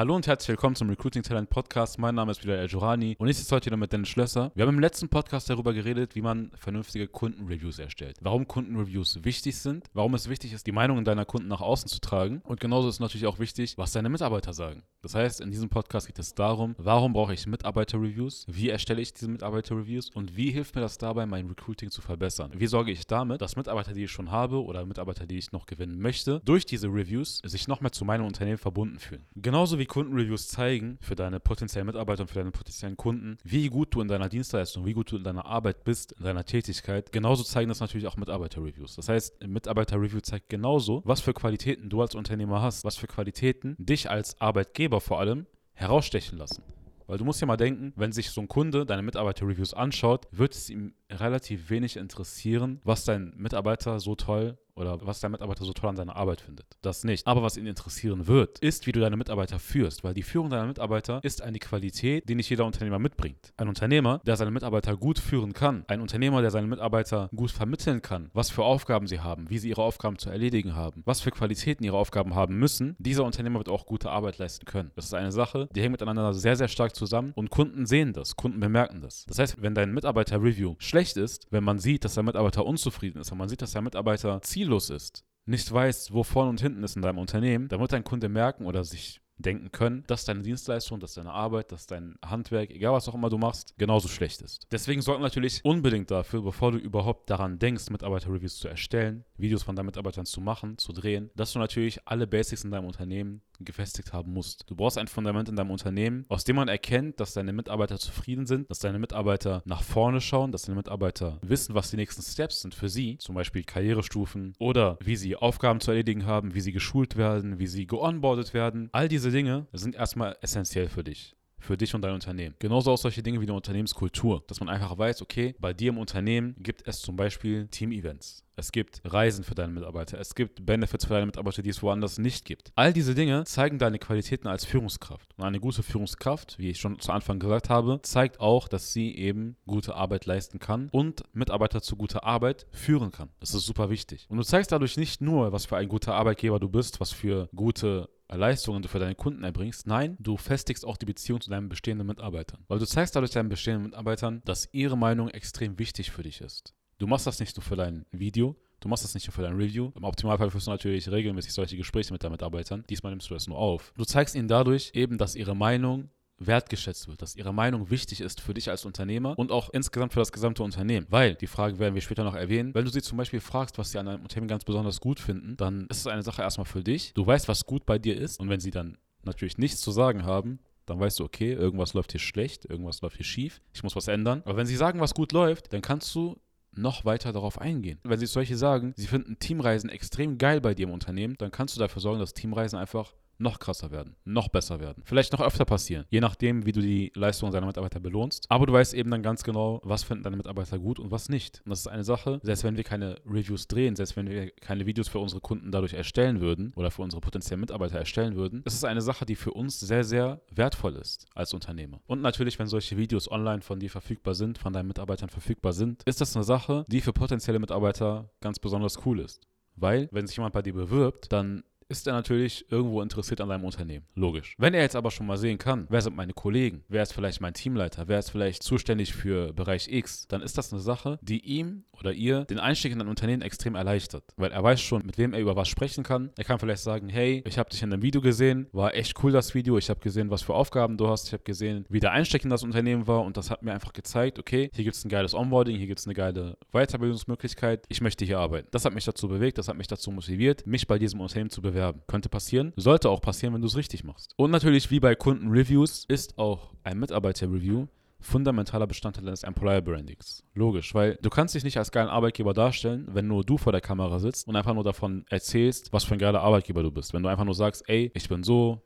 Hallo und herzlich willkommen zum Recruiting Talent Podcast. Mein Name ist Bilal El-Jourani und ich sitze heute wieder mit Deniz Schlösser. Wir haben im letzten Podcast darüber geredet, wie man vernünftige Kundenreviews erstellt, warum Kundenreviews wichtig sind, warum es wichtig ist, die Meinungen deiner Kunden nach außen zu tragen und genauso ist natürlich auch wichtig, was deine Mitarbeiter sagen. Das heißt, in diesem Podcast geht es darum, warum brauche ich Mitarbeiter-Reviews, wie erstelle ich diese Mitarbeiter-Reviews und wie hilft mir das dabei, mein Recruiting zu verbessern? Wie sorge ich damit, dass Mitarbeiter, die ich schon habe oder Mitarbeiter, die ich noch gewinnen möchte, durch diese Reviews sich noch mehr zu meinem Unternehmen verbunden fühlen? Genauso wie Kundenreviews zeigen für deine potenziellen Mitarbeiter und für deine potenziellen Kunden, wie gut du in deiner Dienstleistung, wie gut du in deiner Arbeit bist, in deiner Tätigkeit, genauso zeigen das natürlich auch Mitarbeiter-Reviews. Das heißt, ein Mitarbeiter-Review zeigt genauso, was für Qualitäten du als Unternehmer hast, was für Qualitäten dich als Arbeitgeber vor allem herausstechen lassen. Weil du musst ja mal denken, wenn sich so ein Kunde deine Mitarbeiter-Reviews anschaut, wird es ihm relativ wenig interessieren, was dein Mitarbeiter so toll oder was dein Mitarbeiter so toll an seiner Arbeit findet. Das nicht. Aber was ihn interessieren wird, ist, wie du deine Mitarbeiter führst. Weil die Führung deiner Mitarbeiter ist eine Qualität, die nicht jeder Unternehmer mitbringt. Ein Unternehmer, der seine Mitarbeiter gut führen kann. Ein Unternehmer, der seine Mitarbeiter gut vermitteln kann, was für Aufgaben sie haben, wie sie ihre Aufgaben zu erledigen haben, was für Qualitäten ihre Aufgaben haben müssen. Dieser Unternehmer wird auch gute Arbeit leisten können. Das ist eine Sache, die hängt miteinander sehr, sehr stark zusammen und Kunden sehen das, Kunden bemerken das. Das heißt, wenn dein Mitarbeiter-Review schlecht ist, wenn man sieht, dass dein Mitarbeiter unzufrieden ist, wenn man sieht, dass dein Mitarbeiter ziellos ist, nicht weiß, wo vorne und hinten ist in deinem Unternehmen, dann wird dein Kunde merken oder sich denken können, dass deine Dienstleistung, dass deine Arbeit, dass dein Handwerk, egal was auch immer du machst, genauso schlecht ist. Deswegen sorg natürlich unbedingt dafür, bevor du überhaupt daran denkst, Mitarbeiter-Reviews zu erstellen, Videos von deinen Mitarbeitern zu machen, zu drehen, dass du natürlich alle Basics in deinem Unternehmen gefestigt haben musst. Du brauchst ein Fundament in deinem Unternehmen, aus dem man erkennt, dass deine Mitarbeiter zufrieden sind, dass deine Mitarbeiter nach vorne schauen, dass deine Mitarbeiter wissen, was die nächsten Steps sind für sie, zum Beispiel Karrierestufen oder wie sie Aufgaben zu erledigen haben, wie sie geschult werden, wie sie geonboardet werden. All diese Dinge sind erstmal essentiell für dich und dein Unternehmen. Genauso auch solche Dinge wie die Unternehmenskultur, dass man einfach weiß, okay, bei dir im Unternehmen gibt es zum Beispiel Team-Events. Es gibt Reisen für deine Mitarbeiter, es gibt Benefits für deine Mitarbeiter, die es woanders nicht gibt. All diese Dinge zeigen deine Qualitäten als Führungskraft. Und eine gute Führungskraft, wie ich schon zu Anfang gesagt habe, zeigt auch, dass sie eben gute Arbeit leisten kann und Mitarbeiter zu guter Arbeit führen kann. Das ist super wichtig. Und du zeigst dadurch nicht nur, was für ein guter Arbeitgeber du bist, was für gute Leistungen du für deine Kunden erbringst. Nein, du festigst auch die Beziehung zu deinen bestehenden Mitarbeitern. Weil du zeigst dadurch deinen bestehenden Mitarbeitern, dass ihre Meinung extrem wichtig für dich ist. Du machst das nicht nur für dein Video, du machst das nicht nur für dein Review. Im Optimalfall führst du natürlich regelmäßig solche Gespräche mit deinen Mitarbeitern. Diesmal nimmst du das nur auf. Du zeigst ihnen dadurch eben, dass ihre Meinung wertgeschätzt wird, dass ihre Meinung wichtig ist für dich als Unternehmer und auch insgesamt für das gesamte Unternehmen. Weil, die Frage werden wir später noch erwähnen, wenn du sie zum Beispiel fragst, was sie an einem Unternehmen ganz besonders gut finden, dann ist es eine Sache erstmal für dich. Du weißt, was gut bei dir ist und wenn sie dann natürlich nichts zu sagen haben, dann weißt du, okay, irgendwas läuft hier schlecht, irgendwas läuft hier schief, ich muss was ändern. Aber wenn sie sagen, was gut läuft, dann kannst du noch weiter darauf eingehen. Wenn sie solche sagen, sie finden Teamreisen extrem geil bei dir im Unternehmen, dann kannst du dafür sorgen, dass Teamreisen einfach noch krasser werden, noch besser werden, vielleicht noch öfter passieren, je nachdem, wie du die Leistung deiner Mitarbeiter belohnst. Aber du weißt eben dann ganz genau, was finden deine Mitarbeiter gut und was nicht. Und das ist eine Sache, selbst wenn wir keine Reviews drehen, selbst wenn wir keine Videos für unsere Kunden dadurch erstellen würden oder für unsere potenziellen Mitarbeiter erstellen würden, das ist eine Sache, die für uns sehr, sehr wertvoll ist als Unternehmer. Und natürlich, wenn solche Videos online von dir verfügbar sind, von deinen Mitarbeitern verfügbar sind, ist das eine Sache, die für potenzielle Mitarbeiter ganz besonders cool ist. Weil, wenn sich jemand bei dir bewirbt, dann ist er natürlich irgendwo interessiert an deinem Unternehmen. Logisch. Wenn er jetzt aber schon mal sehen kann, wer sind meine Kollegen, wer ist vielleicht mein Teamleiter, wer ist vielleicht zuständig für Bereich X, dann ist das eine Sache, die ihm oder ihr den Einstieg in ein Unternehmen extrem erleichtert. Weil er weiß schon, mit wem er über was sprechen kann. Er kann vielleicht sagen, hey, ich habe dich in einem Video gesehen, war echt cool das Video, ich habe gesehen, was für Aufgaben du hast, ich habe gesehen, wie der Einstieg in das Unternehmen war und das hat mir einfach gezeigt, okay, hier gibt es ein geiles Onboarding, hier gibt es eine geile Weiterbildungsmöglichkeit, ich möchte hier arbeiten. Das hat mich dazu bewegt, das hat mich dazu motiviert, mich bei diesem Unternehmen zu bewerben. Könnte passieren, sollte auch passieren, wenn du es richtig machst. Und natürlich, wie bei Kundenreviews, ist auch ein Mitarbeiter-Review fundamentaler Bestandteil des Employer-Brandings. Logisch, weil du kannst dich nicht als geilen Arbeitgeber darstellen, wenn nur du vor der Kamera sitzt und einfach nur davon erzählst, was für ein geiler Arbeitgeber du bist. Wenn du einfach nur sagst, ey, ich bin so,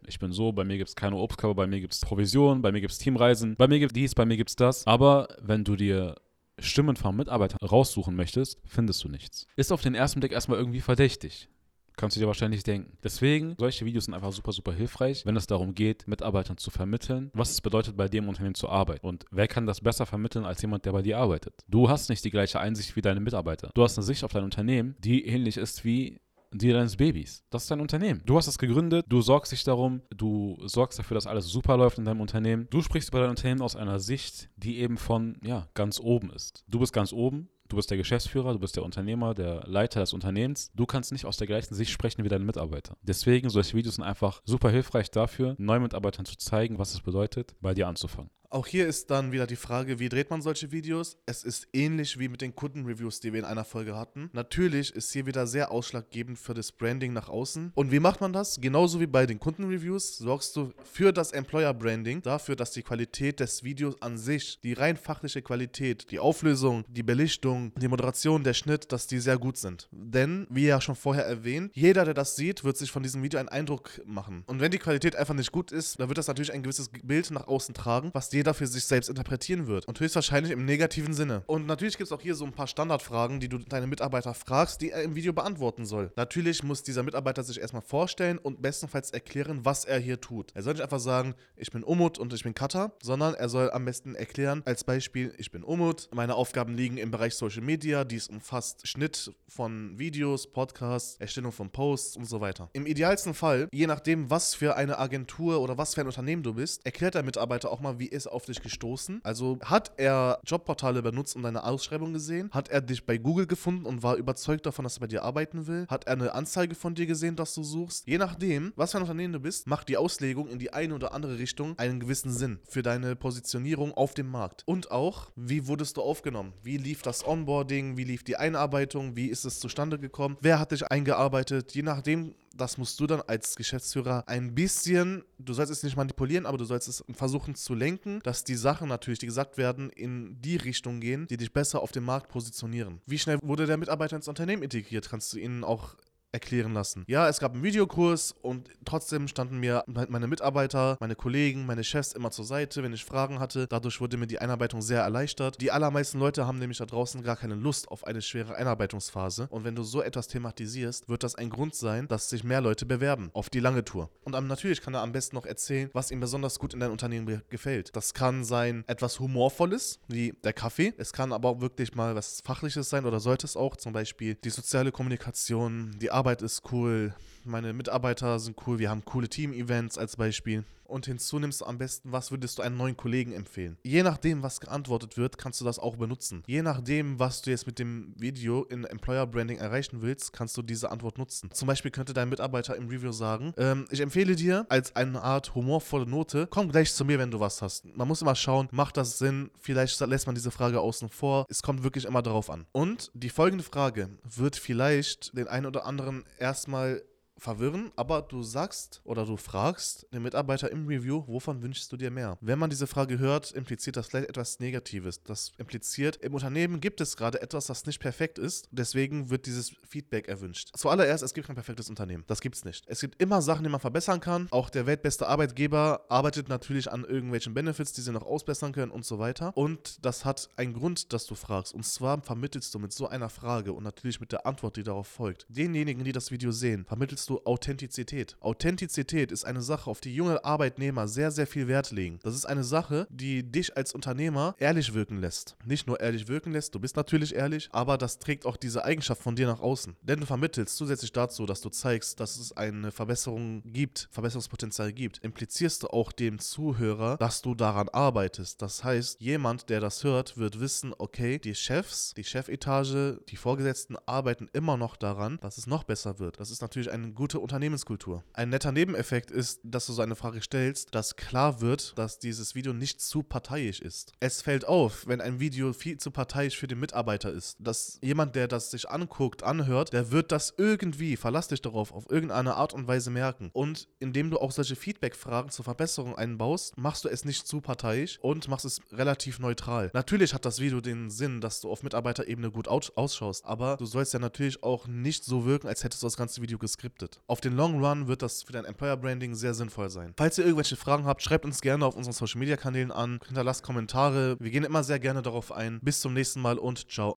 bei mir gibt es keine Obstkörper, bei mir gibt es Provisionen, bei mir gibt es Teamreisen, bei mir gibt es dies, bei mir gibt es das. Aber wenn du dir Stimmen von Mitarbeitern raussuchen möchtest, findest du nichts. Ist auf den ersten Blick erstmal irgendwie verdächtig. Kannst du dir wahrscheinlich denken. Deswegen, solche Videos sind einfach super, super hilfreich, wenn es darum geht, Mitarbeitern zu vermitteln, was es bedeutet, bei dir im Unternehmen zu arbeiten. Und wer kann das besser vermitteln, als jemand, der bei dir arbeitet? Du hast nicht die gleiche Einsicht wie deine Mitarbeiter. Du hast eine Sicht auf dein Unternehmen, die ähnlich ist wie die deines Babys. Das ist dein Unternehmen. Du hast es gegründet, du sorgst dich darum, du sorgst dafür, dass alles super läuft in deinem Unternehmen. Du sprichst über dein Unternehmen aus einer Sicht, die eben von, ja, ganz oben ist. Du bist ganz oben. Du bist der Geschäftsführer, du bist der Unternehmer, der Leiter des Unternehmens. Du kannst nicht aus der gleichen Sicht sprechen wie deine Mitarbeiter. Deswegen, solche Videos sind einfach super hilfreich dafür, neuen Mitarbeitern zu zeigen, was es bedeutet, bei dir anzufangen. Auch hier ist dann wieder die Frage, wie dreht man solche Videos? Es ist ähnlich wie mit den Kundenreviews, die wir in einer Folge hatten. Natürlich ist hier wieder sehr ausschlaggebend für das Branding nach außen. Und wie macht man das? Genauso wie bei den Kundenreviews sorgst du für das Employer-Branding, dafür, dass die Qualität des Videos an sich, die rein fachliche Qualität, die Auflösung, die Belichtung, die Moderation, der Schnitt, dass die sehr gut sind. Denn, wie ja schon vorher erwähnt, jeder, der das sieht, wird sich von diesem Video einen Eindruck machen. Und wenn die Qualität einfach nicht gut ist, dann wird das natürlich ein gewisses Bild nach außen tragen, was jeder für sich selbst interpretieren wird und höchstwahrscheinlich im negativen Sinne. Und natürlich gibt es auch hier so ein paar Standardfragen, die du deine Mitarbeiter fragst, die er im Video beantworten soll. Natürlich muss dieser Mitarbeiter sich erstmal vorstellen und bestenfalls erklären, was er hier tut. Er soll nicht einfach sagen, ich bin Umut und ich bin Cutter, sondern er soll am besten erklären, als Beispiel, ich bin Umut, meine Aufgaben liegen im Bereich Social Media, dies umfasst Schnitt von Videos, Podcasts, Erstellung von Posts und so weiter. Im idealsten Fall, je nachdem, was für eine Agentur oder was für ein Unternehmen du bist, erklärt der Mitarbeiter auch mal, wie ist auf dich gestoßen. Also hat er Jobportale benutzt und deine Ausschreibung gesehen? Hat er dich bei Google gefunden und war überzeugt davon, dass er bei dir arbeiten will? Hat er eine Anzeige von dir gesehen, dass du suchst? Je nachdem, was für ein Unternehmen du bist, macht die Auslegung in die eine oder andere Richtung einen gewissen Sinn für deine Positionierung auf dem Markt. Und auch, wie wurdest du aufgenommen? Wie lief das Onboarding? Wie lief die Einarbeitung? Wie ist es zustande gekommen? Wer hat dich eingearbeitet? Je nachdem, das musst du dann als Geschäftsführer ein bisschen, du sollst es nicht manipulieren, aber du sollst es versuchen zu lenken, dass die Sachen natürlich, die gesagt werden, in die Richtung gehen, die dich besser auf dem Markt positionieren. Wie schnell wurde der Mitarbeiter ins Unternehmen integriert? Kannst du ihnen auch erklären lassen. Ja, es gab einen Videokurs und trotzdem standen mir meine Mitarbeiter, meine Kollegen, meine Chefs immer zur Seite, wenn ich Fragen hatte. Dadurch wurde mir die Einarbeitung sehr erleichtert. Die allermeisten Leute haben nämlich da draußen gar keine Lust auf eine schwere Einarbeitungsphase. Und wenn du so etwas thematisierst, wird das ein Grund sein, dass sich mehr Leute bewerben auf die lange Tour. Und natürlich kann er am besten noch erzählen, was ihm besonders gut in deinem Unternehmen gefällt. Das kann sein etwas Humorvolles, wie der Kaffee. Es kann aber auch wirklich mal was Fachliches sein oder sollte es auch. Zum Beispiel die soziale Kommunikation, die Arbeit ist cool, meine Mitarbeiter sind cool, wir haben coole Team-Events als Beispiel. Und hinzu nimmst du am besten, was würdest du einem neuen Kollegen empfehlen? Je nachdem, was geantwortet wird, kannst du das auch benutzen. Je nachdem, was du jetzt mit dem Video in Employer Branding erreichen willst, kannst du diese Antwort nutzen. Zum Beispiel könnte dein Mitarbeiter im Review sagen, ich empfehle dir als eine Art humorvolle Note, komm gleich zu mir, wenn du was hast. Man muss immer schauen, macht das Sinn? Vielleicht lässt man diese Frage außen vor. Es kommt wirklich immer darauf an. Und die folgende Frage wird vielleicht den einen oder anderen erstmal verwirren, aber du sagst oder du fragst den Mitarbeiter im Review, wovon wünschst du dir mehr? Wenn man diese Frage hört, impliziert das vielleicht etwas Negatives. Das impliziert, im Unternehmen gibt es gerade etwas, das nicht perfekt ist, deswegen wird dieses Feedback erwünscht. Zuallererst, es gibt kein perfektes Unternehmen. Das gibt's nicht. Es gibt immer Sachen, die man verbessern kann. Auch der weltbeste Arbeitgeber arbeitet natürlich an irgendwelchen Benefits, die sie noch ausbessern können und so weiter. Und das hat einen Grund, dass du fragst. Und zwar vermittelst du mit so einer Frage und natürlich mit der Antwort, die darauf folgt, denjenigen, die das Video sehen, vermittelst du Authentizität. Authentizität ist eine Sache, auf die junge Arbeitnehmer sehr, sehr viel Wert legen. Das ist eine Sache, die dich als Unternehmer ehrlich wirken lässt. Nicht nur ehrlich wirken lässt, du bist natürlich ehrlich, aber das trägt auch diese Eigenschaft von dir nach außen. Denn du vermittelst zusätzlich dazu, dass du zeigst, dass es eine Verbesserung gibt, Verbesserungspotenzial gibt, implizierst du auch dem Zuhörer, dass du daran arbeitest. Das heißt, jemand, der das hört, wird wissen, okay, die Chefs, die Chefetage, die Vorgesetzten arbeiten immer noch daran, dass es noch besser wird. Das ist natürlich eine gute Unternehmenskultur. Ein netter Nebeneffekt ist, dass du so eine Frage stellst, dass klar wird, dass dieses Video nicht zu parteiisch ist. Es fällt auf, wenn ein Video viel zu parteiisch für den Mitarbeiter ist, dass jemand, der das sich anguckt, anhört, der wird das irgendwie, verlass dich darauf, auf irgendeine Art und Weise merken. Und indem du auch solche Feedback-Fragen zur Verbesserung einbaust, machst du es nicht zu parteiisch und machst es relativ neutral. Natürlich hat das Video den Sinn, dass du auf Mitarbeiterebene gut ausschaust, aber du sollst ja natürlich auch nicht so wirken, als hättest du das ganze Video geskriptet. Auf den Long Run wird das für dein Employer Branding sehr sinnvoll sein. Falls ihr irgendwelche Fragen habt, schreibt uns gerne auf unseren Social Media Kanälen an, hinterlasst Kommentare, wir gehen immer sehr gerne darauf ein. Bis zum nächsten Mal und ciao.